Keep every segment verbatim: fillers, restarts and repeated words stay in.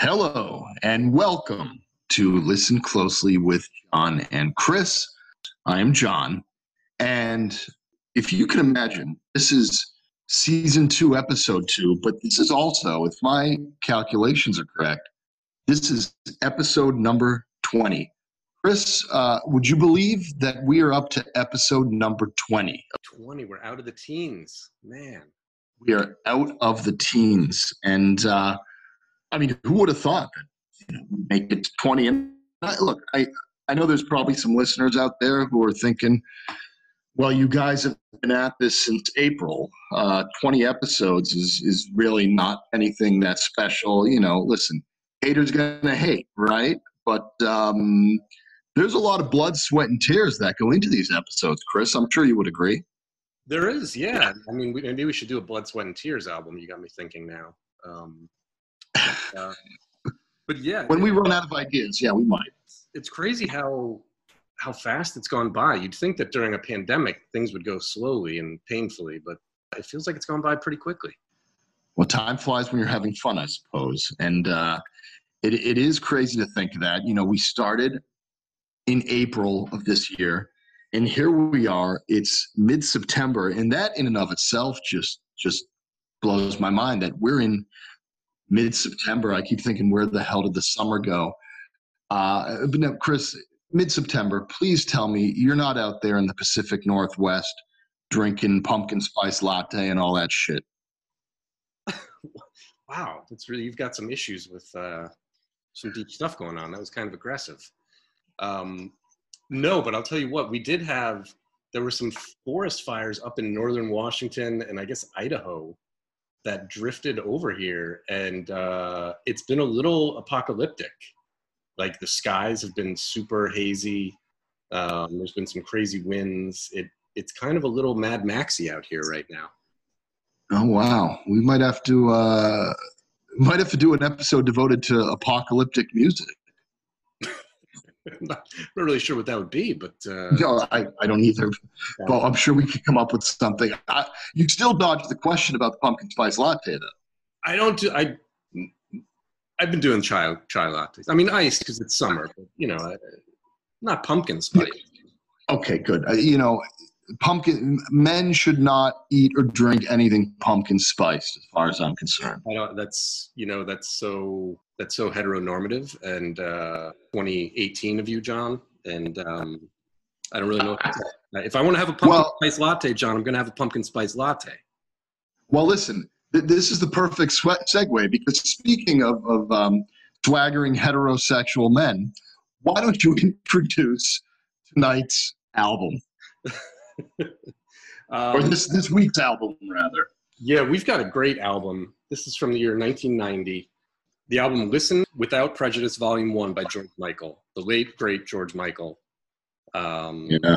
Hello and welcome to Listen Closely with John and Chris. I am John, and if you can imagine, this is season two, episode two, but this is also, if my calculations are correct, this is episode number twenty. Chris, uh, would you believe that we are up to episode number twenty? twenty, we're out of the teens, man. We are out of the teens, and uh, I mean, who would have thought that, you know, make it twenty? And I, look, I, I know there's probably some listeners out there who are thinking, well, you guys have been at this since April. Uh, twenty episodes is, is really not anything that special. You know, listen, haters going to hate, right? But um, there's a lot of blood, sweat, and tears that go into these episodes, Chris. I'm sure you would agree. There is, yeah. I mean, we, maybe we should do a Blood, Sweat, and Tears album. You got me thinking now. Um, Uh, but yeah, when we run out of ideas, yeah, we might. It's crazy how how fast it's gone by. You'd think that during a pandemic things would go slowly and painfully, but it feels like it's gone by pretty quickly. Well, time flies when you're having fun, I suppose, and uh, it it is crazy to think that, you know, we started in April of this year, and here we are. It's mid-September, and that in and of itself just just blows my mind that we're in mid-September. I keep thinking, where the hell did the summer go? Uh, but no, Chris, mid-September, please tell me you're not out there in the Pacific Northwest drinking pumpkin spice latte and all that shit. Wow, that's really, you've got some issues with uh, some deep stuff going on. That was kind of aggressive. Um, no, but I'll tell you what, we did have, there were some forest fires up in northern Washington and I guess Idaho that drifted over here, and uh, it's been a little apocalyptic. Like, the skies have been super hazy. Um, there's been some crazy winds. It It's kind of a little Mad Maxy out here right now. Oh, wow. We might have to uh, might have to do an episode devoted to apocalyptic music. I'm not, not really sure what that would be, but uh, no, I, I don't either. Well, I'm sure we could come up with something. I, you still dodged the question about the pumpkin spice latte, though. I don't do. I I've been doing chai chai lattes. I mean, iced because it's summer, but you know, I, not pumpkin spice. Okay, good. Uh, you know, pumpkin men should not eat or drink anything pumpkin spiced, as far as I'm concerned. I don't, that's you know that's so. That's so heteronormative, and uh, twenty eighteen of you, John, and um, I don't really know. What if I want to have a pumpkin well, spice latte, John, I'm going to have a pumpkin spice latte. Well, listen, th- this is the perfect sweat segue, because speaking of, of um, swaggering heterosexual men, why don't you introduce tonight's album? um, or this, this week's album, rather. Yeah, we've got a great album. This is from the year nineteen ninety. The album Listen Without Prejudice, Volume one by George Michael, the late, great George Michael. Um, yeah.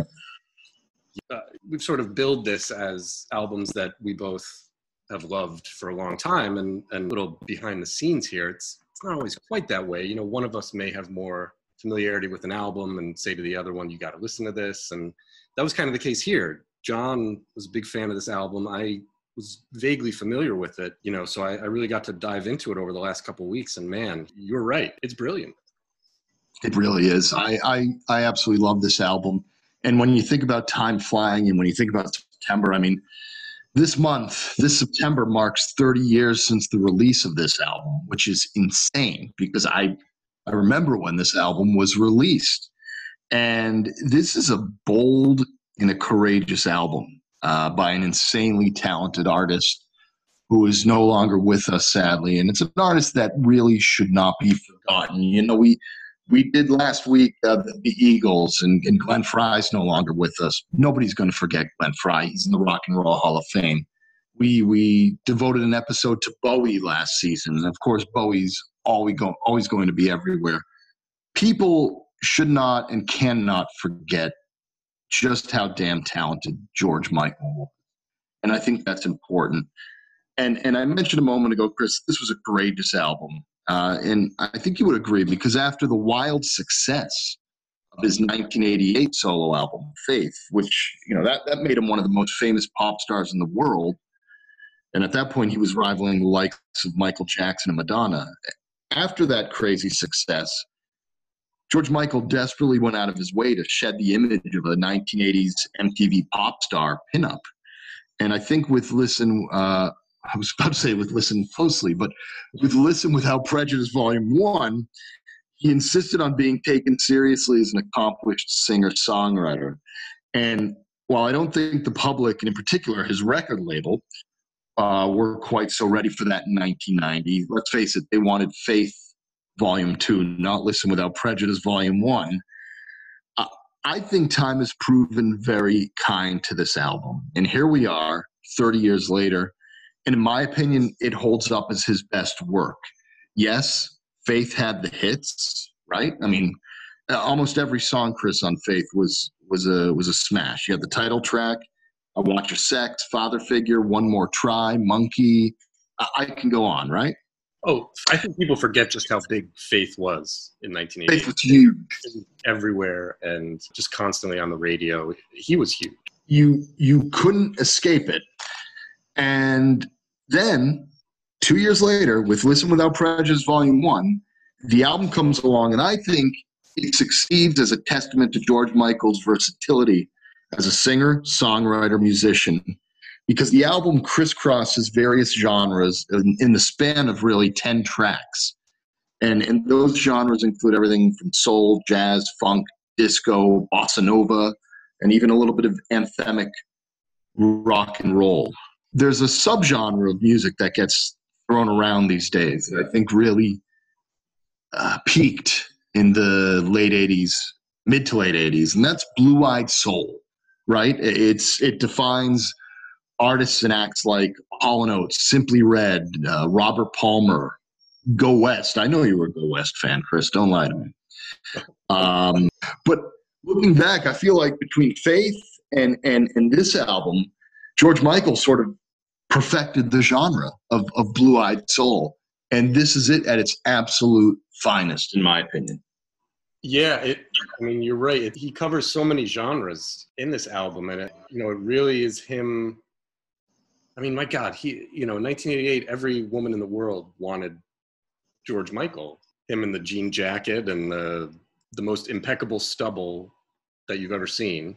Uh, we've sort of billed this as albums that we both have loved for a long time, and, and a little behind the scenes here, it's, it's not always quite that way. You know, one of us may have more familiarity with an album and say to the other one, you got to listen to this. And that was kind of the case here. John was a big fan of this album. I was vaguely familiar with it, you know, so I, I really got to dive into it over the last couple of weeks, and man, you're right. It's brilliant. It really is. I, I, I absolutely love this album. And when you think about time flying, and when you think about September, I mean, this month, this September marks thirty years since the release of this album, which is insane, because I, I remember when this album was released. And this is a bold and a courageous album. Uh, by an insanely talented artist who is no longer with us, sadly. And it's an artist that really should not be forgotten. You know, we we did last week uh, the, the Eagles, and, and Glenn Fry's no longer with us. Nobody's going to forget Glenn Fry. He's in the Rock and Roll Hall of Fame. We we devoted an episode to Bowie last season. And, of course, Bowie's always, go, always going to be everywhere. People should not and cannot forget just how damn talented George Michael was. And I think that's important. And and I mentioned a moment ago, Chris, this was a courageous album. Uh, and I think you would agree, because after the wild success of his nineteen eighty-eight solo album, Faith, which, you know, that, that made him one of the most famous pop stars in the world. And at that point, he was rivaling the likes of Michael Jackson and Madonna. after that crazy success, George Michael desperately went out of his way to shed the image of a nineteen eighties M T V pop star pinup. And I think with Listen, uh, I was about to say with Listen Closely, but with Listen Without Prejudice, Volume one, he insisted on being taken seriously as an accomplished singer-songwriter. And while I don't think the public, and in particular his record label, uh, were quite so ready for that in nineteen ninety, let's face it, they wanted Faith Volume two, not Listen Without Prejudice Volume one. Uh, I think time has proven very kind to this album. And here we are, thirty years later, and in my opinion, it holds up as his best work. Yes, Faith had the hits, right? I mean, almost every song, Chris, on Faith was was a was a smash. You had the title track, I Want Your Sex, Father Figure, One More Try, Monkey. I, I can go on, right? Oh, I think people forget just how big Faith was in nineteen eighty. Faith was huge. Everywhere and just constantly on the radio. He was huge. You you couldn't escape it. And then two years later, with Listen Without Prejudice Volume one, the album comes along, and I think it succeeds as a testament to George Michael's versatility as a singer, songwriter, musician, because the album crisscrosses various genres in, in the span of really ten tracks. And, and those genres include everything from soul, jazz, funk, disco, bossa nova, and even a little bit of anthemic rock and roll. There's a subgenre of music that gets thrown around these days that I think really uh, peaked in the late eighties, mid to late eighties, and that's blue-eyed soul, right? It's It defines artists and acts like Hall and Oates, Simply Red, uh, Robert Palmer, Go West. I know you were a Go West fan, Chris. Don't lie to me. Um, but looking back, I feel like between Faith and, and, and this album, George Michael sort of perfected the genre of, of blue-eyed soul. And this is it at its absolute finest, in my opinion. Yeah, it, I mean, you're right. It, he covers so many genres in this album. And, it, you know, it really is him. I mean, my God, he, you know, in nineteen eighty-eight, every woman in the world wanted George Michael. Him in the jean jacket and the, the most impeccable stubble that you've ever seen.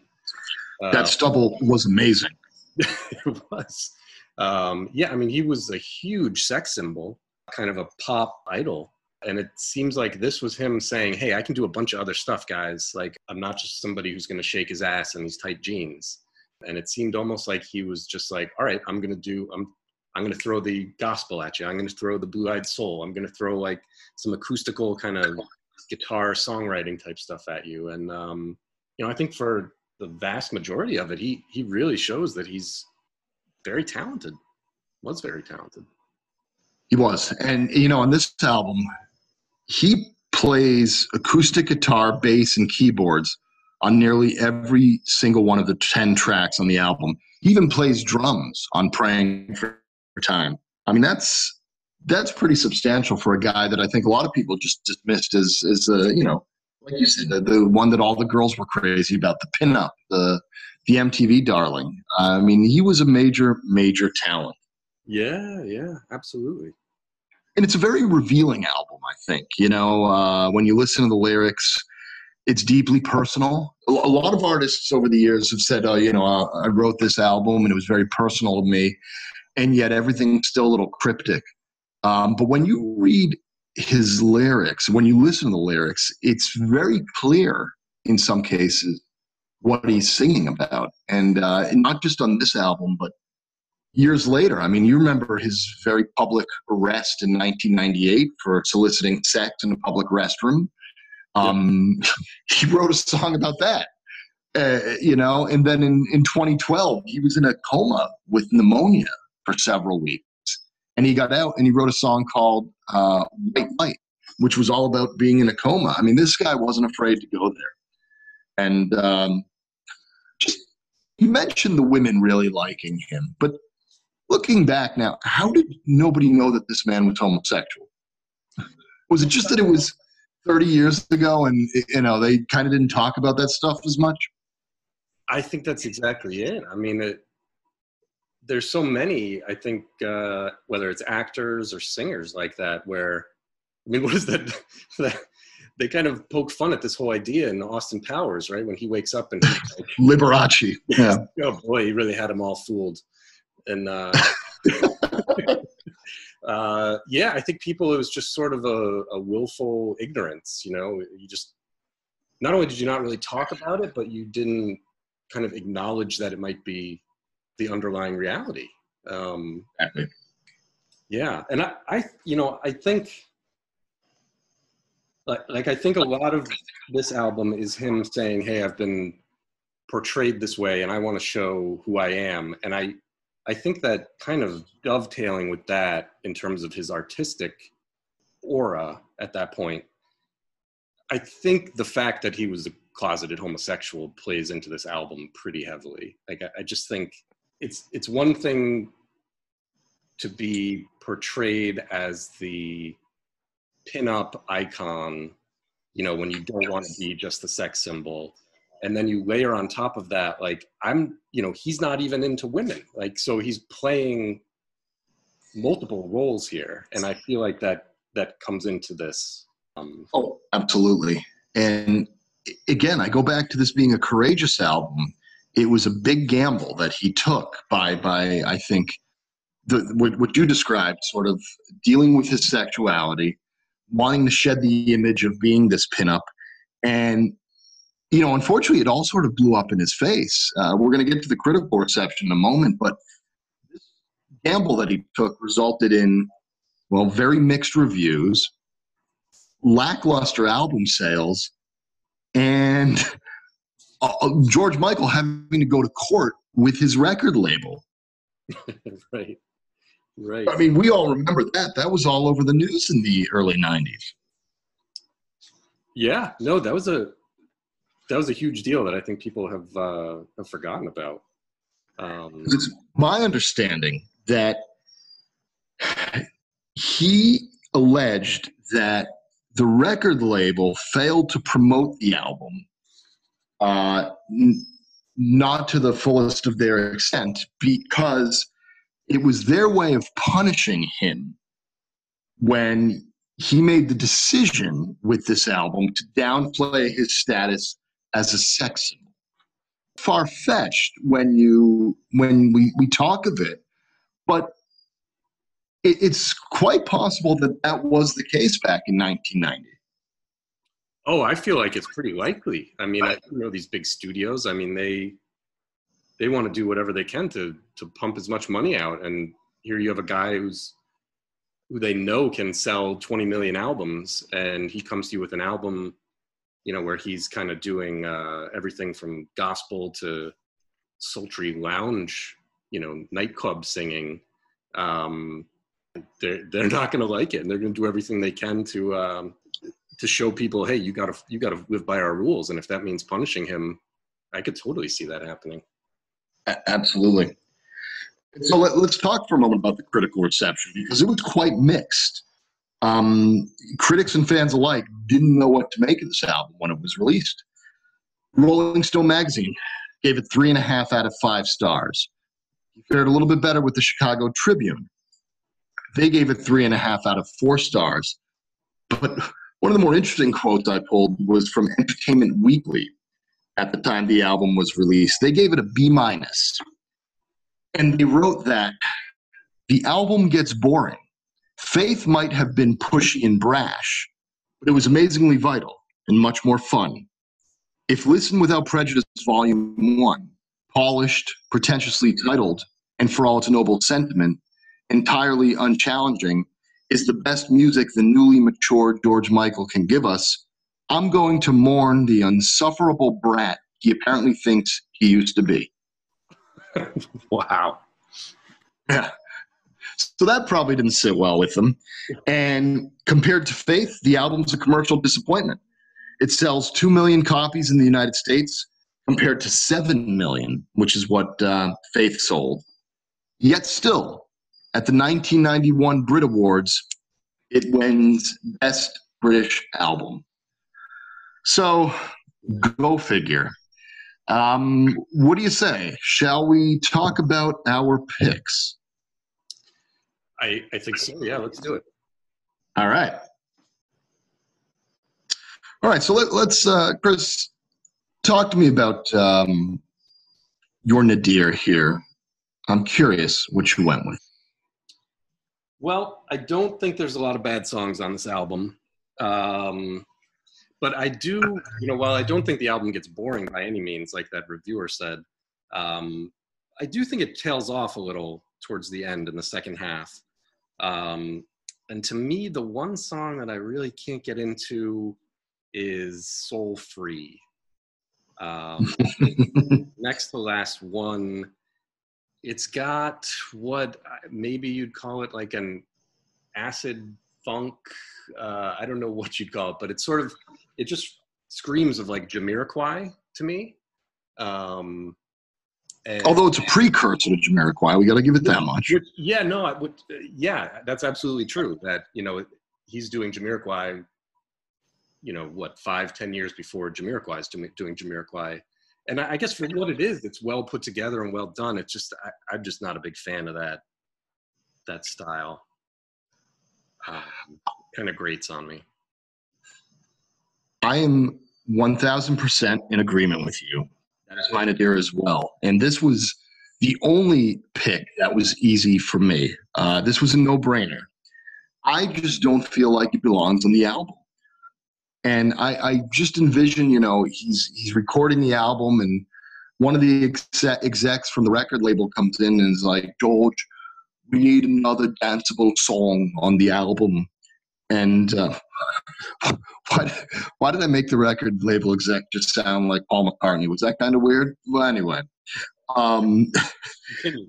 That uh, stubble was amazing. It was. Um, yeah, I mean, he was a huge sex symbol, kind of a pop idol. And it seems like this was him saying, hey, I can do a bunch of other stuff, guys. Like, I'm not just somebody who's going to shake his ass in these tight jeans. And it seemed almost like he was just like, all right, I'm going to do, I'm I'm going to throw the gospel at you. I'm going to throw the blue-eyed soul. I'm going to throw like some acoustical kind of guitar songwriting type stuff at you. And, um, you know, I think for the vast majority of it, he he really shows that he's very talented, was very talented. He was. And, you know, on this album, he plays acoustic guitar, bass, and keyboards on nearly every single one of the ten tracks on the album. He even plays drums on Praying for Time. I mean, that's that's pretty substantial for a guy that I think a lot of people just dismissed as, as uh, you know, like you said, the, the one that all the girls were crazy about, the pinup, the the M T V darling. I mean, he was a major, major talent. Yeah, yeah, absolutely. And it's a very revealing album, I think. You know, uh, when you listen to the lyrics, it's deeply personal. A lot of artists over the years have said, oh, you know, I wrote this album and it was very personal to me. And yet everything's still a little cryptic. Um, but when you read his lyrics, when you listen to the lyrics, it's very clear in some cases what he's singing about. And, uh, and not just on this album, but years later. I mean, you remember his very public arrest in nineteen ninety-eight for soliciting sex in a public restroom. Um, he wrote a song about that, uh, you know, and then in, in twenty twelve, he was in a coma with pneumonia for several weeks, and he got out and he wrote a song called uh, White Light, which was all about being in a coma. I mean, this guy wasn't afraid to go there. And um, just, you mentioned the women really liking him, but looking back now, how did nobody know that this man was homosexual? Was it just that it was thirty years ago, and, you know, they kind of didn't talk about that stuff as much? I think that's exactly it. I mean, it, there's so many, I think, uh, whether it's actors or singers like that, where I mean, what is that? They kind of poke fun at this whole idea in Austin Powers, right? When he wakes up and like, Liberace. Yeah. Oh boy, he really had them all fooled. And uh, uh, yeah, I think people, it was just sort of a, a willful ignorance, you know, you just, not only did you not really talk about it, but you didn't kind of acknowledge that it might be the underlying reality. Um, exactly. Yeah. And I, I, you know, I think, Like, like I think a lot of this album is him saying, hey, I've been portrayed this way and I want to show who I am. And I, I think that kind of dovetailing with that in terms of his artistic aura at that point, I think the fact that he was a closeted homosexual plays into this album pretty heavily. Like, I, I just think it's, it's one thing to be portrayed as the pin-up icon, you know, when you don't want to be just the sex symbol, and then you layer on top of that, like, I'm, you know, he's not even into women, like, so he's playing multiple roles here, and I feel like that that comes into this. Um, oh, absolutely. And again, I go back to this being a courageous album. It was a big gamble that he took by by I think the what, what you described, sort of dealing with his sexuality, wanting to shed the image of being this pinup. And, you know, unfortunately, it all sort of blew up in his face. Uh, we're going to get to the critical reception in a moment, but this gamble that he took resulted in, well, very mixed reviews, lackluster album sales, and uh, George Michael having to go to court with his record label. Right. Right. I mean, we all remember that. That was all over the news in the early nineties. Yeah, no, that was a that was a huge deal that I think people have uh, have forgotten about. Um, it's my understanding that he alleged that the record label failed to promote the album, uh, n- not to the fullest of their extent, because it was their way of punishing him when he made the decision with this album to downplay his status as a sex symbol. Far-fetched when you when we, we talk of it, but it, it's quite possible that that was the case back in nineteen ninety. Oh, I feel like it's pretty likely. I mean, I you know these big studios. I mean, they... they want to do whatever they can to to pump as much money out. And here you have a guy who's who they know can sell twenty million albums, and he comes to you with an album, you know, where he's kind of doing uh, everything from gospel to sultry lounge, you know, nightclub singing. Um, they're they're not going to like it, and they're going to do everything they can to um, to show people, hey, you got to you got to live by our rules. And if that means punishing him, I could totally see that happening. Absolutely. So let, let's talk for a moment about the critical reception, because it was quite mixed. Um, critics and fans alike didn't know what to make of this album when it was released. Rolling Stone magazine gave it three and a half out of five stars. It fared a little bit better with the Chicago Tribune. They gave it three and a half out of four stars. But one of the more interesting quotes I pulled was from Entertainment Weekly. At the time the album was released, they gave it a B minus. And they wrote that the album gets boring. Faith might have been pushy and brash, but it was amazingly vital and much more fun. If Listen Without Prejudice Volume one, polished, pretentiously titled, and for all its noble sentiment, entirely unchallenging, is the best music the newly matured George Michael can give us, I'm going to mourn the insufferable brat he apparently thinks he used to be. Wow. Yeah. So that probably didn't sit well with them. And compared to Faith, the album's a commercial disappointment. It sells two million copies in the United States compared to seven million, which is what uh, Faith sold. Yet still, at the nineteen ninety-one Brit Awards, it wins Best British Album. So, go figure. Um, what do you say? Shall we talk about our picks? I, I think so. Yeah, let's do it. All right. All right, so let, let's, uh, Chris, talk to me about um, your nadir here. I'm curious what you went with. Well, I don't think there's a lot of bad songs on this album. Um, but I do, you know, while I don't think the album gets boring by any means, like that reviewer said, um, I do think it tails off a little towards the end in the second half. Um, and to me, the one song that I really can't get into is Soul Free. Um, next to last one, it's got what maybe you'd call it like an acid funk. Uh, I don't know what you'd call it, but it's sort of, it just screams of like Jamiroquai to me. Um, and, Although it's a precursor to Jamiroquai, we got to give it that much. Which, yeah, no, I would, yeah, that's absolutely true. That, you know, he's doing Jamiroquai, you know, what, five, ten years before Jamiroquai is doing Jamiroquai. And I guess for what it is, it's well put together and well done. It's just, I, I'm just not a big fan of that, that style. Uh, kind of grates on me. I am one thousand percent in agreement with you. That is my nadir as well. And this was the only pick that was easy for me. Uh, this was a no-brainer. I just don't feel like it belongs on the album. And I, I just envision, you know, he's he's recording the album, and one of the exe- execs from the record label comes in and is like, "George, we need another danceable song on the album." And uh, why why did I make the record label exec just sound like Paul McCartney? Was that kind of weird? Well, anyway, um,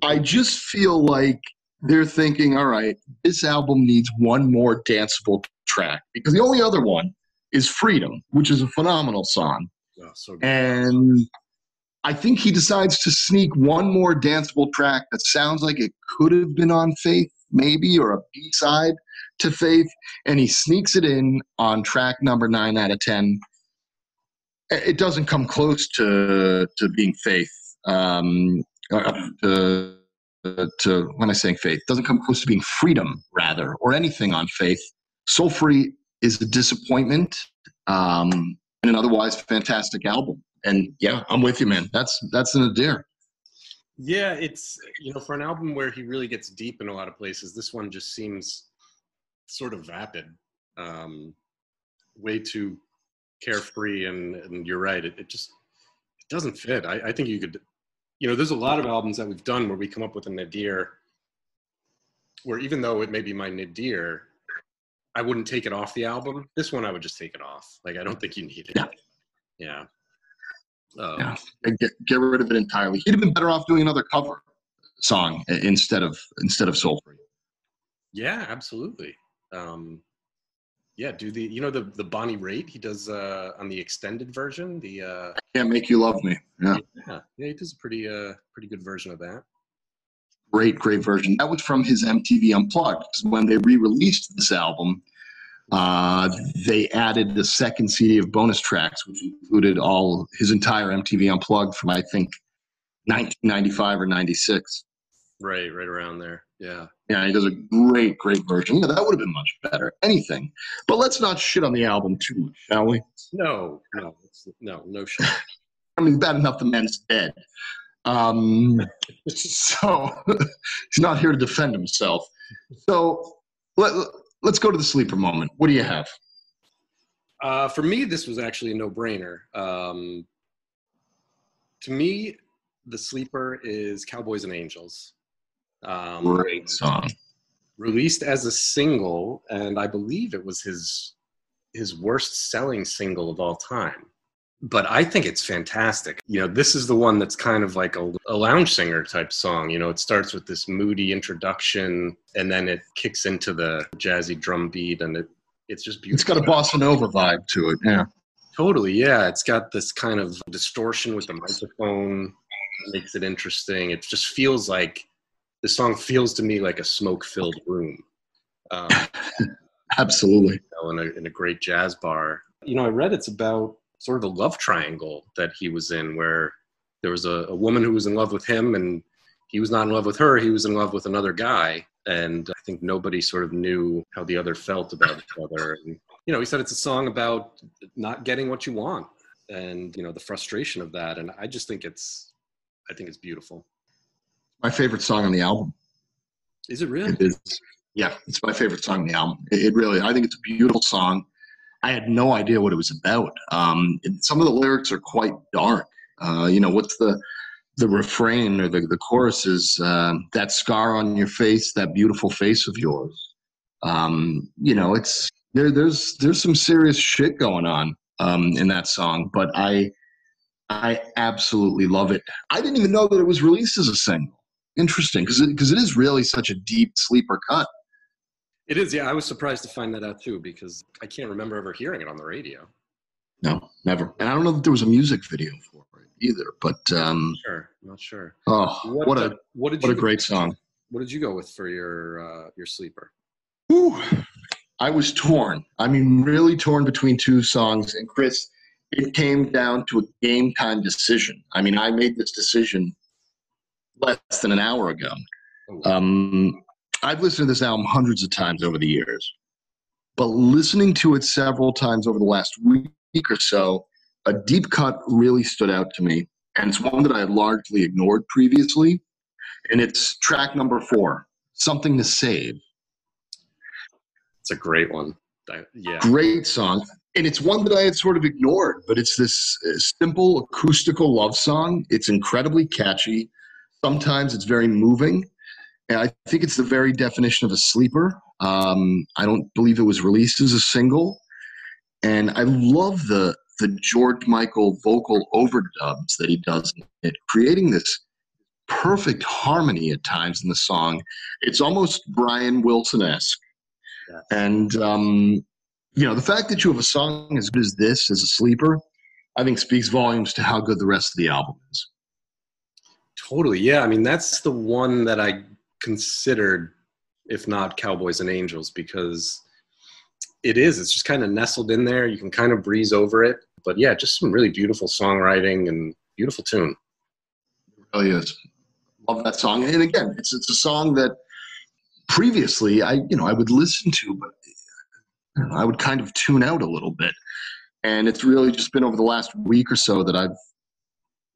I just feel like they're thinking, all right, this album needs one more danceable track, because the only other one is Freedom, which is a phenomenal song. Oh, so good. And I think he decides to sneak one more danceable track that sounds like it could have been on Faith, maybe, or a B-side to Faith, and he sneaks it in on track number nine out of ten. It doesn't come close to to being Faith. Um, to, to when I say Faith, doesn't come close to being Freedom, rather, or anything on Faith. Soul Free is a disappointment um, and an otherwise fantastic album. And yeah, I'm with you, man. That's that's an nadir. Yeah, it's, you know, for an album where he really gets deep in a lot of places, this one just seems sort of vapid, um, way too carefree. And, and you're right, it, it just it doesn't fit. I, I think you could, you know, there's a lot of albums that we've done where we come up with a nadir, where even though it may be my nadir, I wouldn't take it off the album. This one, I would just take it off. Like, I don't think you need it. Yeah. Yeah. Um, yeah. Get, get rid of it entirely. He'd have been better off doing another cover song instead of instead of Soul Free. Yeah, absolutely. Um, yeah, do the, you know, the the Bonnie Raitt he does uh, on the extended version. The uh, I Can't Make You Love Me. Yeah. Yeah. Yeah, he does a pretty uh pretty good version of that. Great, great version. That was from his M T V Unplugged. When they re-released this album, uh, they added the second C D of bonus tracks, which included all his entire M T V Unplugged from, I think, nineteen ninety-five or ninety-six. Right, right around there. Yeah. Yeah, he does a great, great version. Yeah, that would have been much better. Anything. But let's not shit on the album too much, shall we? No, no, no, no shit. I mean, bad enough the man's dead. Um, so he's not here to defend himself. So let, let's go to the sleeper moment. What do you have? Uh, for me, this was actually a no-brainer. Um, to me, the sleeper is Cowboys and Angels. Um, Great song. Released as a single, and I believe it was his, his worst-selling single of all time. But I think it's fantastic. You know, this is the one that's kind of like a, a lounge singer type song. You know, it starts with this moody introduction, and then it kicks into the jazzy drum beat, and it it's just beautiful. It's got a bossa nova vibe to it, yeah. Totally, yeah. It's got this kind of distortion with the microphone. It makes it interesting. It just feels like, the song feels to me like a smoke-filled room. Um, Absolutely. You know, in, a, in a great jazz bar. You know, I read it's about sort of a love triangle that he was in, where there was a, a woman who was in love with him, and he was not in love with her. He was in love with another guy. And I think nobody sort of knew how the other felt about each other. And you know, he said it's a song about not getting what you want and, you know, the frustration of that. And I just think it's, I think it's beautiful. My favorite song on the album. Is it really? It is. Yeah, it's my favorite song on the album. It, it really, I think it's a beautiful song. I had no idea what it was about. Um, it, some of the lyrics are quite dark. Uh, you know, what's the the refrain or the, the chorus is, uh, that scar on your face, that beautiful face of yours. Um, you know, it's there. There's there's some serious shit going on um, in that song, but I I absolutely love it. I didn't even know that it was released as a single. Interesting, because it, because it is really such a deep sleeper cut. It is, yeah. I was surprised to find that out too, because I can't remember ever hearing it on the radio. No, never. And I don't know that there was a music video for it either. But um, sure, not sure. Oh, what, what a what, did what you a great song. With, what did you go with for your uh, your sleeper? Ooh, I was torn. I mean, really torn between two songs. And Chris, it came down to a game time decision. I mean, I made this decision less than an hour ago. Um, I've listened to this album hundreds of times over the years, but listening to it several times over the last week or so, a deep cut really stood out to me. And it's one that I had largely ignored previously. And it's track number four, Something to Save. It's a great one. That, yeah. Great song. And it's one that I had sort of ignored, but it's this simple acoustical love song. It's incredibly catchy. Sometimes it's very moving, and I think it's the very definition of a sleeper. Um, I don't believe it was released as a single, and I love the the George Michael vocal overdubs that he does in it, creating this perfect harmony at times in the song. It's almost Brian Wilson-esque, yeah. And um, you know, the fact that you have a song as good as this as a sleeper, I think speaks volumes to how good the rest of the album is. Totally, yeah. I mean, that's the one that I considered, if not Cowboys and Angels, because it is. It's just kind of nestled in there. You can kind of breeze over it. But, yeah, just some really beautiful songwriting and beautiful tune. It really is. Love that song. And, again, it's it's a song that previously I, you know, I would listen to, but I don't know, I would kind of tune out a little bit. And it's really just been over the last week or so that I've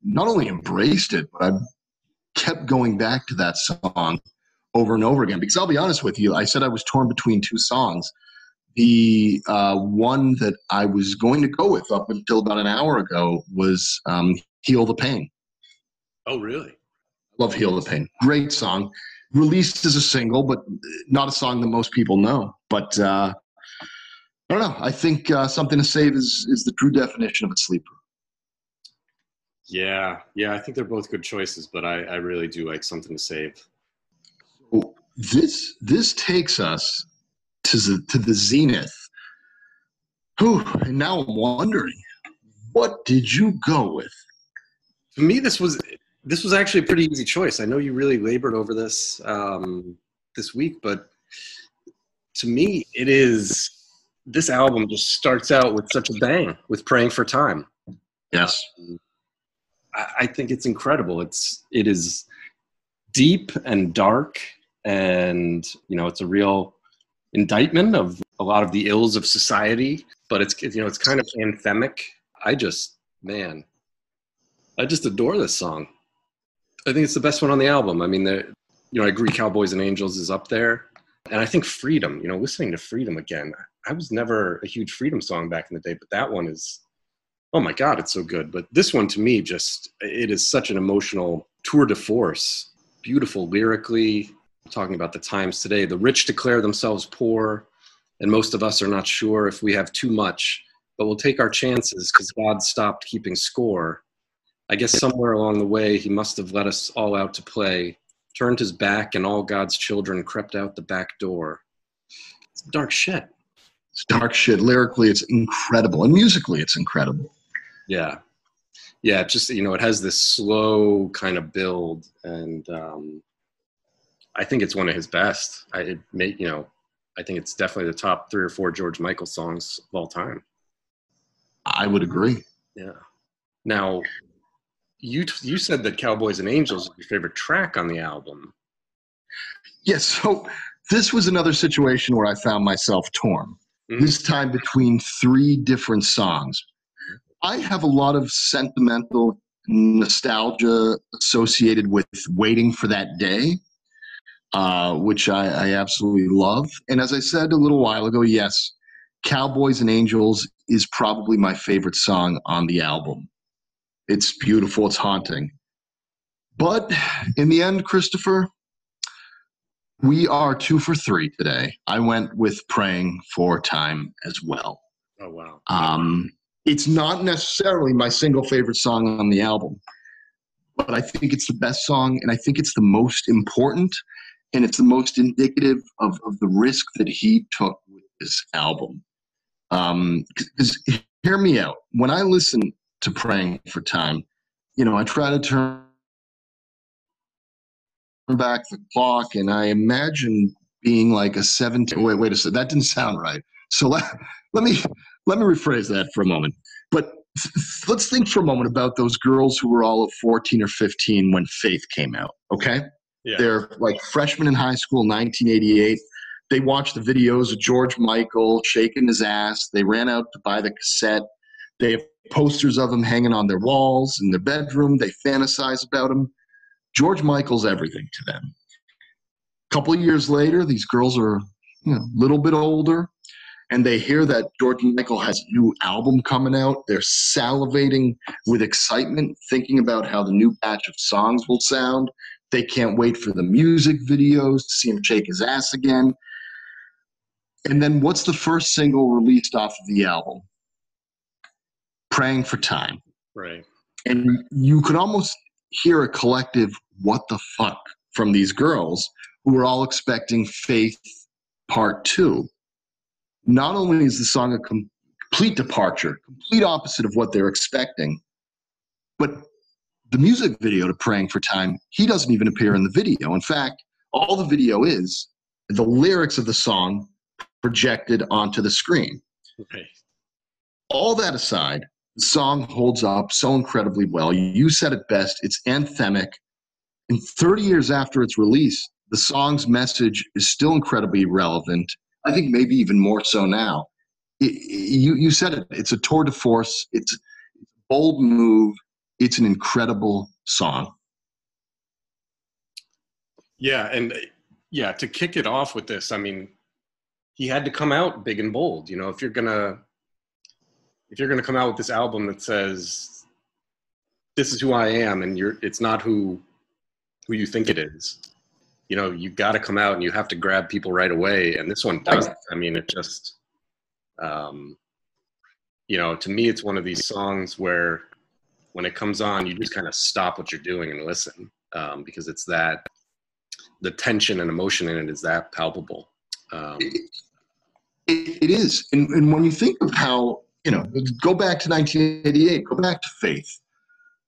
not only embraced it, but I kept going back to that song over and over again. Because I'll be honest with you, I said I was torn between two songs. The uh, one that I was going to go with up until about an hour ago was um, Heal the Pain. Oh, really? Love Heal the Pain. Great song. Released as a single, but not a song that most people know. But uh, I don't know. I think uh, Something to Save is, is the true definition of a sleeper. Yeah, yeah, I think they're both good choices, but I, I really do like Something to Save. This this takes us to the, to the zenith. Whew, and now I'm wondering, what did you go with? For me, this was this was actually a pretty easy choice. I know you really labored over this um, this week, but to me, it is this album just starts out with such a bang with "Praying for Time." Yes. I think it's incredible. It's, it is deep and dark, and, you know, it's a real indictment of a lot of the ills of society, but it's, you know, it's kind of anthemic. I just, man, I just adore this song. I think it's the best one on the album. I mean, the, you know, I agree Cowboys and Angels is up there, and I think Freedom, you know, listening to Freedom again, I was never a huge Freedom song back in the day, but that one is, oh my God, it's so good. But this one to me just, it is such an emotional tour de force. Beautiful lyrically, talking about the times today. The rich declare themselves poor, and most of us are not sure if we have too much, but we'll take our chances because God stopped keeping score. I guess somewhere along the way, he must have let us all out to play, turned his back, and all God's children crept out the back door. It's dark shit. It's dark shit. Lyrically, it's incredible. And musically, it's incredible. Yeah. Yeah, just, you know, it has this slow kind of build, and um, I think it's one of his best. I, it may, you know, I think it's definitely the top three or four George Michael songs of all time. I would agree. Yeah. Now, you you said that Cowboys and Angels is your favorite track on the album. Yes, so this was another situation where I found myself torn. mm-hmm. this time between three different songs. I have a lot of sentimental nostalgia associated with Waiting for That Day, uh, which I, I absolutely love. And as I said a little while ago, yes, Cowboys and Angels is probably my favorite song on the album. It's beautiful. It's haunting. But in the end, Christopher, we are two for three today. I went with Praying for Time as well. Oh, wow. Um, it's not necessarily my single favorite song on the album, but I think it's the best song, and I think it's the most important, and it's the most indicative of, of the risk that he took with this album. Um, cause, hear me out. When I listen to Praying for Time, you know, I try to turn back the clock, and I imagine being like a seventeen. Wait, wait a second. That didn't sound right. So let, let me let me rephrase that for a moment. But let's think for a moment about those girls who were all at fourteen or fifteen when Faith came out. Okay, yeah. They're like freshmen in high school, nineteen eighty-eight. They watched the videos of George Michael shaking his ass. They ran out to buy the cassette. They have posters of him hanging on their walls in their bedroom. They fantasize about him. George Michael's everything to them. A couple of years later, these girls are, you know, a little bit older, and they hear that George Michael has a new album coming out. They're salivating with excitement, thinking about how the new batch of songs will sound. They can't wait for the music videos to see him shake his ass again. And then what's the first single released off of the album? Praying for Time. Right. And you could almost hear a collective what the fuck from these girls who were all expecting Faith Part Two. Not only is the song a complete departure, complete opposite of what they're expecting, but the music video to Praying for Time, he doesn't even appear in the video. In fact, all the video is the lyrics of the song projected onto the screen. Okay. All that aside, the song holds up so incredibly well. You said it best. It's anthemic. And thirty years after its release, the song's message is still incredibly relevant. I think maybe even more so now. It, you, you said it. It's a tour de force. It's a bold move. It's an incredible song. Yeah, and yeah, to kick it off with this, I mean, he had to come out big and bold. You know, if you're going to If you're going to come out with this album that says, this is who I am, and you're, it's not who who you think it is, you know, you've got to come out and you have to grab people right away. And this one doesn't. I mean, it just, um, you know, to me, it's one of these songs where when it comes on, you just kind of stop what you're doing and listen, um, because it's that, the tension and emotion in it is that palpable. Um, it, it, it is. And, and when you think of how, you know, go back to nineteen eighty-eight, go back to Faith.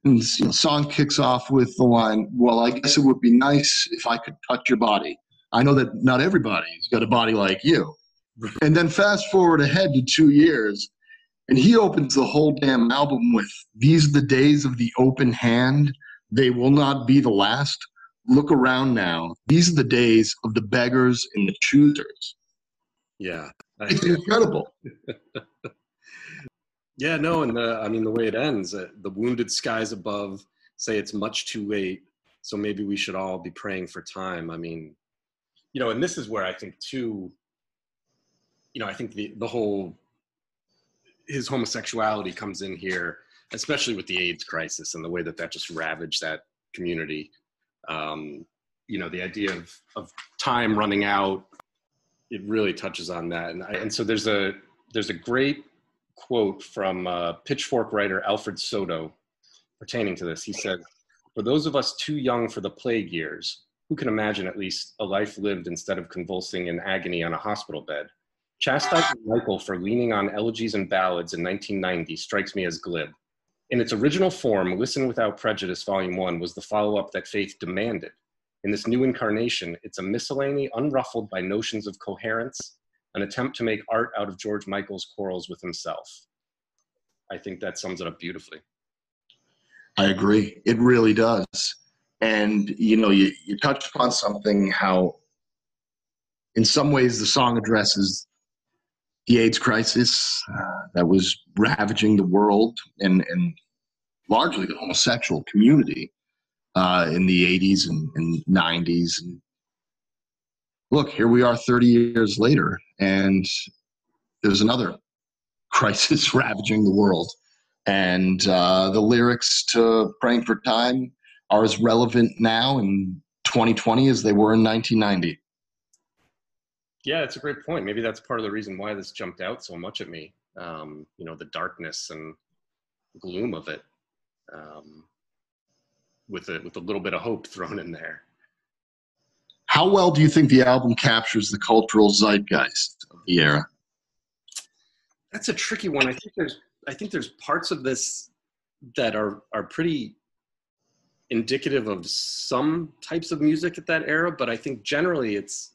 And the you know, song kicks off with the line, well, I guess it would be nice if I could touch your body. I know that not everybody's got a body like you. And then fast forward ahead to two years, and he opens the whole damn album with, these are the days of the open hand. They will not be the last. Look around now. These are the days of the beggars and the choosers. Yeah. It's incredible. Yeah, no, and the, I mean, the way it ends, uh, the wounded skies above say it's much too late, so maybe we should all be praying for time. I mean, you know, and this is where I think, too, you know, I think the, the whole, his homosexuality comes in here, especially with the AIDS crisis and the way that that just ravaged that community. Um, you know, the idea of, of time running out, it really touches on that. And, I, and so there's a there's a great quote from uh, Pitchfork writer Alfred Soto pertaining to this. He said, for those of us too young for the plague years, who can imagine at least a life lived instead of convulsing in agony on a hospital bed? Chastising Michael for leaning on elegies and ballads in nineteen ninety strikes me as glib. In its original form, Listen Without Prejudice, Volume one was the follow-up that Faith demanded. In this new incarnation, it's a miscellany unruffled by notions of coherence, an attempt to make art out of George Michael's quarrels with himself. I think that sums it up beautifully. I agree. It really does. And, you know, you, you touched upon something, how in some ways the song addresses the AIDS crisis uh, that was ravaging the world and, and largely the homosexual community uh, in the eighties and, and nineties. And look, here we are thirty years later, and there's another crisis ravaging the world. And uh, the lyrics to Praying for Time are as relevant now in twenty twenty as they were in nineteen ninety. Yeah, that's a great point. Maybe that's part of the reason why this jumped out so much at me. Um, you know, the darkness and gloom of it, um, with a, with a little bit of hope thrown in there. How well do you think the album captures the cultural zeitgeist of the era? That's a tricky one. I think there's I think there's parts of this that are are pretty indicative of some types of music at that era, but I think generally it's,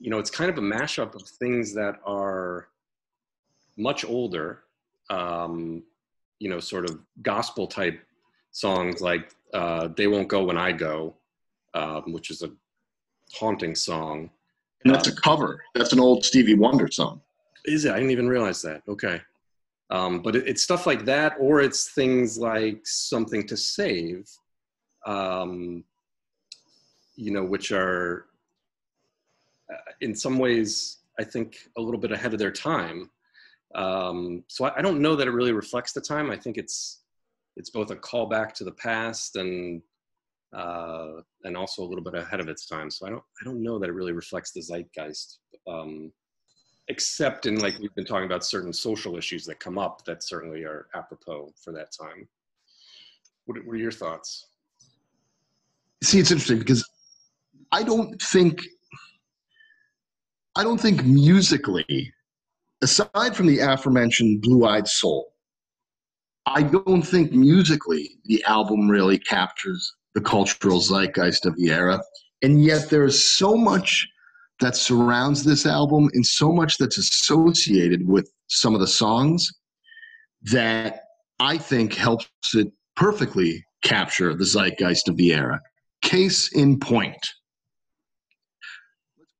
you know, it's kind of a mashup of things that are much older, um, you know, sort of gospel type songs like uh, They Won't Go When I Go, um, which is a haunting song. And that's uh, a cover. That's an old Stevie Wonder song. Is it? I didn't even realize that. Okay. Um, but it, it's stuff like that, or it's things like Something to Save, um, you know, which are, uh, in some ways, I think a little bit ahead of their time. Um, so I, I don't know that it really reflects the time. I think it's it's both a callback to the past and uh, and also a little bit ahead of its time. So I don't I don't know that it really reflects the zeitgeist, um, except in, like we've been talking about, certain social issues that come up that certainly are apropos for that time. What were your thoughts? See, it's interesting because I don't think. I don't think musically, aside from the aforementioned Blue-Eyed Soul, I don't think musically the album really captures the cultural zeitgeist of the era. And yet there is so much that surrounds this album and so much that's associated with some of the songs that I think helps it perfectly capture the zeitgeist of the era. Case in point.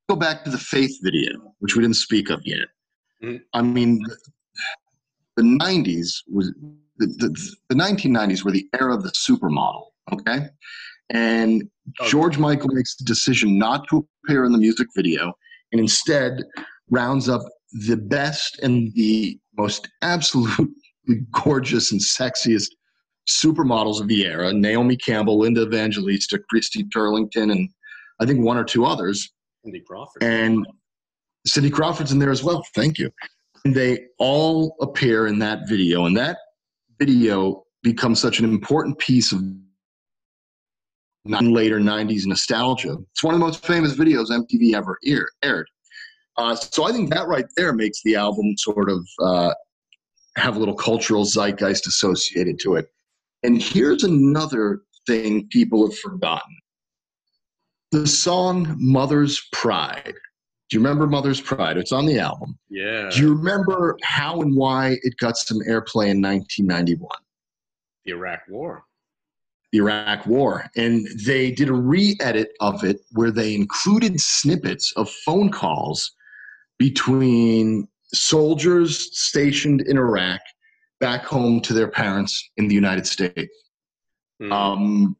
Go back to the Faith video, which we didn't speak of yet. Mm-hmm. I mean, the nineties was the, the, the nineteen nineties were the era of the supermodel. Okay, and okay. George Michael makes the decision not to appear in the music video, and instead rounds up the best and the most absolutely gorgeous and sexiest supermodels of the era: Naomi Campbell, Linda Evangelista, Christy Turlington, and I think one or two others. Cindy Crawford. And Cindy Crawford's in there as well. Thank you. And they all appear in that video. And that video becomes such an important piece of later nineties nostalgia. It's one of the most famous videos M T V ever aired. Uh, so I think that right there makes the album sort of uh, have a little cultural zeitgeist associated to it. And here's another thing people have forgotten. The song Mother's Pride. Do you remember Mother's Pride? It's on the album. Yeah. Do you remember how and why it got some airplay in nineteen ninety-one? The Iraq War. The Iraq War. And they did a re-edit of it where they included snippets of phone calls between soldiers stationed in Iraq back home to their parents in the United States. Hmm. Um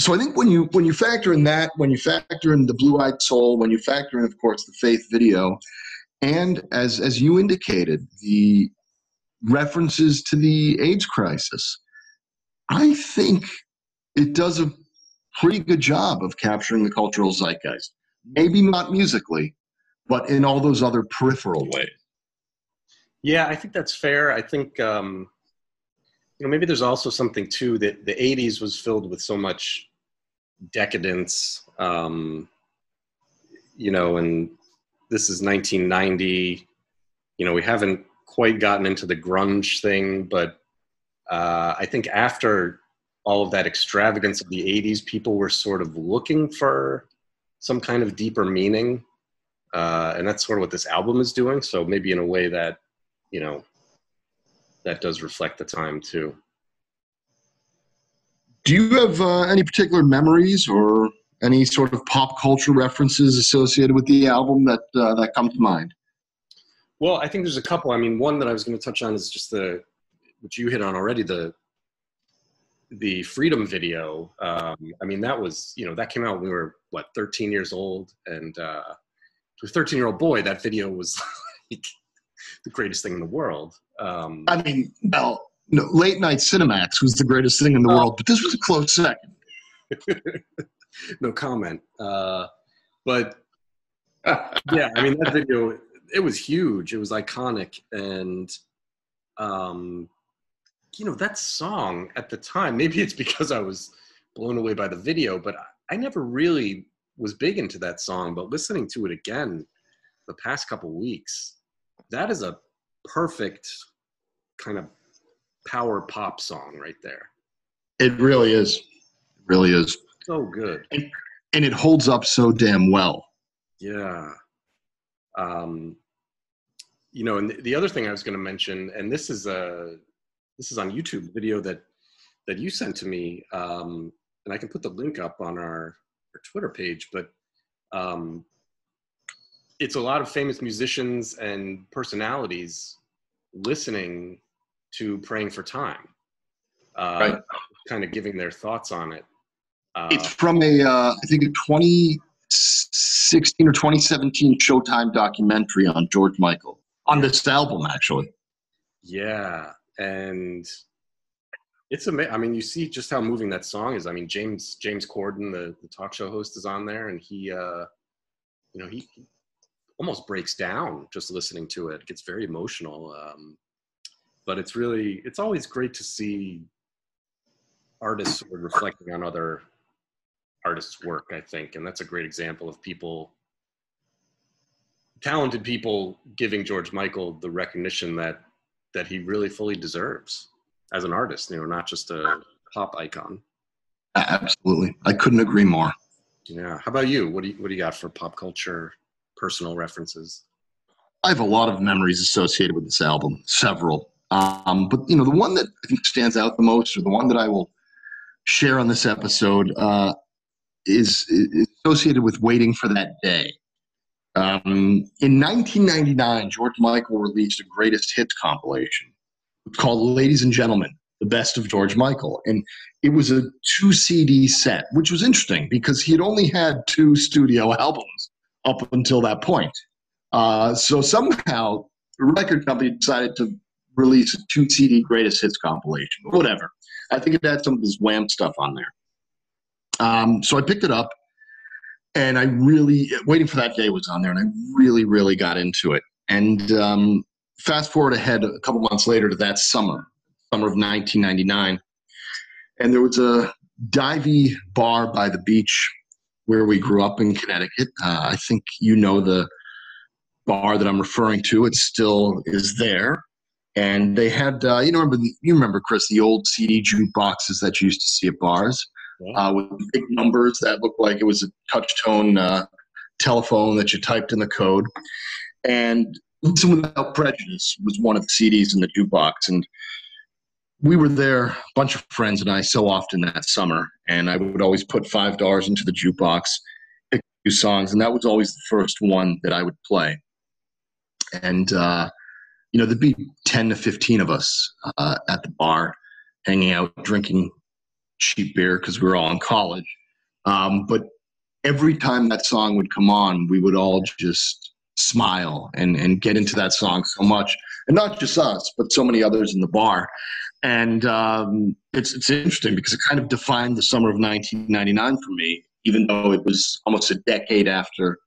So I think when you when you factor in that, when you factor in the Blue-Eyed Soul, when you factor in, of course, the Faith video, and as as you indicated, the references to the AIDS crisis, I think it does a pretty good job of capturing the cultural zeitgeist. Maybe not musically, but in all those other peripheral ways. Yeah, I think that's fair. I think um you know, maybe there's also something too that the eighties was filled with so much decadence, um, you know, and this is nineteen ninety, you know, we haven't quite gotten into the grunge thing, but uh, I think after all of that extravagance of the eighties, people were sort of looking for some kind of deeper meaning. Uh, and that's sort of what this album is doing. So maybe in a way that, you know, that does reflect the time too. Do you have uh, any particular memories or any sort of pop culture references associated with the album that uh, that come to mind? Well, I think there's a couple. I mean, one that I was going to touch on is just the, which you hit on already, the the Freedom video. Um, I mean, that was, you know, that came out when we were, what, thirteen years old. And uh, to a thirteen-year-old boy, that video was like the greatest thing in the world. Um, I mean, well, no, late-night Cinemax was the greatest thing in the uh, world, but this was a close second. No comment. Uh, but, yeah, I mean, that video, it was huge. It was iconic. And, um, you know, that song at the time, maybe it's because I was blown away by the video, but I never really was big into that song. But listening to it again the past couple weeks, that is a perfect kind of power pop song right there. It really is. It really is. So good. And, and it holds up so damn well. Yeah. Um, you know, and the other thing I was going to mention, and this is a, this is on YouTube video that, that you sent to me. Um, and I can put the link up on our, our Twitter page, but um, it's a lot of famous musicians and personalities listening to Praying for Time, uh, right. kind of giving their thoughts on it. Uh, it's from a, uh, I think a twenty sixteen or twenty seventeen Showtime documentary on George Michael, on this album, actually. Yeah. And it's amazing. I mean, you see just how moving that song is. I mean, James James Corden, the, the talk show host, is on there, and he, uh, you know, he almost breaks down just listening to it. It gets very emotional. Um, but it's really, it's always great to see artists sort of reflecting on other artists' work, I think. And that's a great example of people, talented people, giving George Michael the recognition that that he really fully deserves as an artist, you know, not just a pop icon. Absolutely. I couldn't agree more. Yeah. How about you? What do you, what do you got for pop culture, personal references? I have a lot of memories associated with this album, several. Um, but, you know, the one that I think stands out the most, or the one that I will share on this episode, uh, is, is associated with Waiting for That Day. Um, in nineteen ninety-nine, George Michael released a greatest hits compilation called Ladies and Gentlemen, The Best of George Michael. And it was a two C D set, which was interesting because he had only had two studio albums up until that point. Uh, so somehow the record company decided to release a two C D greatest hits compilation, or whatever. I think it had some of his Wham stuff on there. Um, so I picked it up. And I really, Waiting for That Day was on there, and I really, really got into it. And um, fast forward ahead a couple months later to that summer, summer of nineteen ninety-nine. And there was a divey bar by the beach where we grew up in Connecticut. Uh, I think you know the bar that I'm referring to. It still is there. And they had, uh, you know, remember, you remember, Chris, the old C D jukeboxes that you used to see at bars. Uh, with big numbers that looked like it was a touch-tone uh, telephone that you typed in the code. And Listen Without Prejudice was one of the C Ds in the jukebox. And we were there, a bunch of friends and I, so often that summer. And I would always put five dollars into the jukebox, pick a few songs, and that was always the first one that I would play. And, uh, you know, there'd be ten to fifteen of us uh, at the bar hanging out, drinking cheap beer because we were all in college. Um, but every time that song would come on, we would all just smile and, and get into that song so much. And not just us, but so many others in the bar. And um, it's, it's interesting because it kind of defined the summer of nineteen ninety-nine for me, even though it was almost a decade after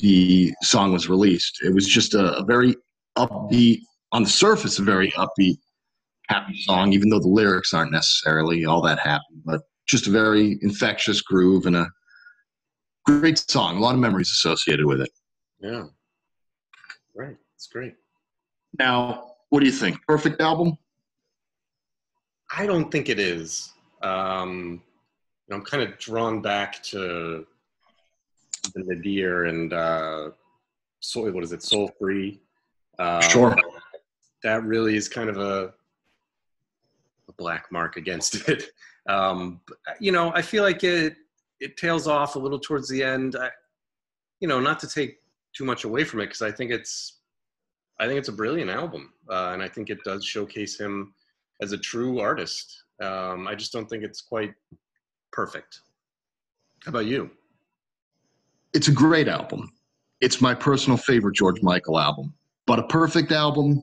the song was released. It was just a, a very upbeat, on the surface, a very upbeat, happy song, even though the lyrics aren't necessarily all that happy, but just a very infectious groove and a great song. A lot of memories associated with it. Yeah. Right. It's great. Now, what do you think? Perfect album? I don't think it is. Um, I'm kind of drawn back to the Nadir and uh, soul, what is it? Soul Free. Uh, sure. That really is kind of a black mark against it. Um, but, you know, I feel like it, it tails off a little towards the end. I, you know, not to take too much away from it, because I think it's I think it's a brilliant album. Uh, and I think it does showcase him as a true artist. Um, I just don't think it's quite perfect. How about you? It's a great album. It's my personal favorite George Michael album. But a perfect album,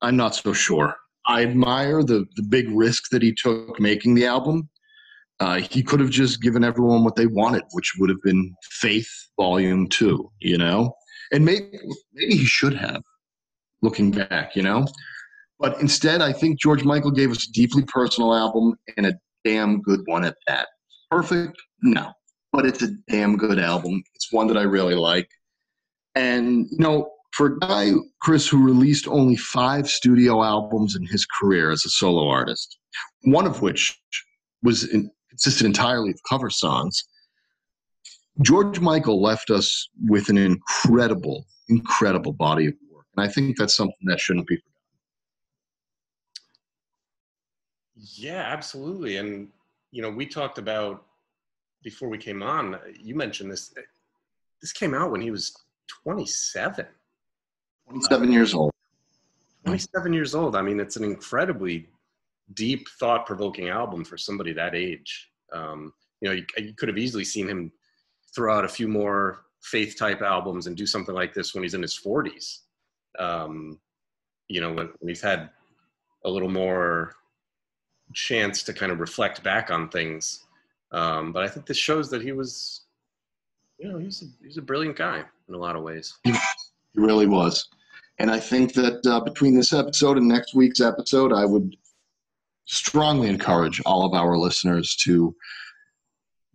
I'm not so sure. I admire the, the big risk that he took making the album. Uh, he could have just given everyone what they wanted, which would have been Faith Volume two, you know? And maybe, maybe he should have, looking back, you know? But instead, I think George Michael gave us a deeply personal album, and a damn good one at that. Perfect? No. But it's a damn good album. It's one that I really like. And, you know, for a guy, Chris, who released only five studio albums in his career as a solo artist, one of which was in, consisted entirely of cover songs, George Michael left us with an incredible, incredible body of work. And I think that's something that shouldn't be forgotten. Yeah, absolutely. And, you know, we talked about, before we came on, you mentioned this, this came out when he was twenty-seven. twenty-seven uh, years old. twenty-seven years old. I mean, it's an incredibly deep, thought-provoking album for somebody that age. Um, you know, you, you could have easily seen him throw out a few more Faith-type albums and do something like this when he's in his forties. Um, you know, when, when he's had a little more chance to kind of reflect back on things. Um, but I think this shows that he was, you know, he's a, he's a brilliant guy in a lot of ways. He really was. And I think that uh, between this episode and next week's episode, I would strongly encourage all of our listeners to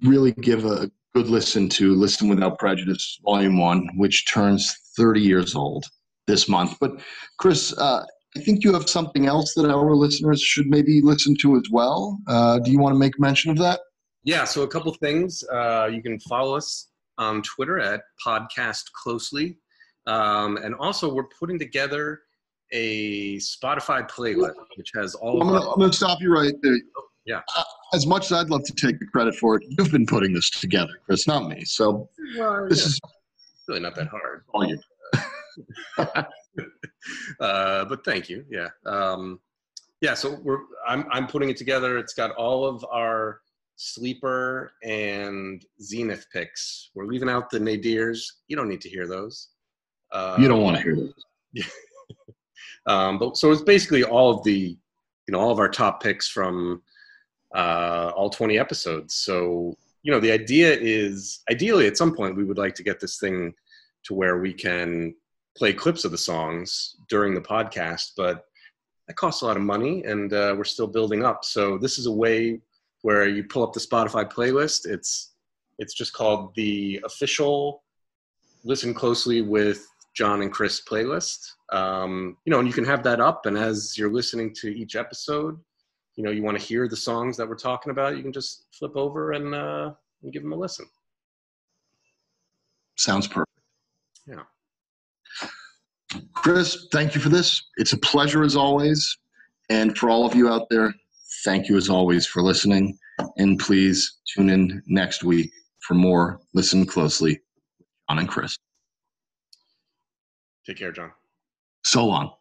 really give a good listen to Listen Without Prejudice, Volume one, which turns thirty years old this month. But Chris, uh, I think you have something else that our listeners should maybe listen to as well. Uh, do you want to make mention of that? Yeah, so a couple things. Uh, you can follow us on Twitter at Podcast Closely. Um, and also, we're putting together a Spotify playlist, which has all I'm of gonna, I'm going to stop you right there. Yeah. Uh, as much as I'd love to take the credit for it, you've been putting this together, Chris, not me. So well, this yeah. is it's really not that hard. All you. Uh, uh, but thank you. Yeah. Um, yeah, so we're I'm I'm putting it together. It's got all of our Sleeper and Zenith picks. We're leaving out the nadirs. You don't need to hear those. Um, you don't want to hear those. um, but so it's basically all of the, you know, all of our top picks from uh, all twenty episodes. So, you know, the idea is ideally at some point we would like to get this thing to where we can play clips of the songs during the podcast, but that costs a lot of money and uh, we're still building up. So this is a way where you pull up the Spotify playlist. It's it's just called the official Listen Closely with John and Chris playlist. Um, you know, and you can have that up, and as you're listening to each episode, you know, you want to hear the songs that we're talking about, you can just flip over and, uh, and give them a listen. Sounds perfect. Yeah. Chris, thank you for this. It's a pleasure as always. And for all of you out there, thank you, as always, for listening, and please tune in next week for more Listen Closely with John and Chris. Take care, John. So long.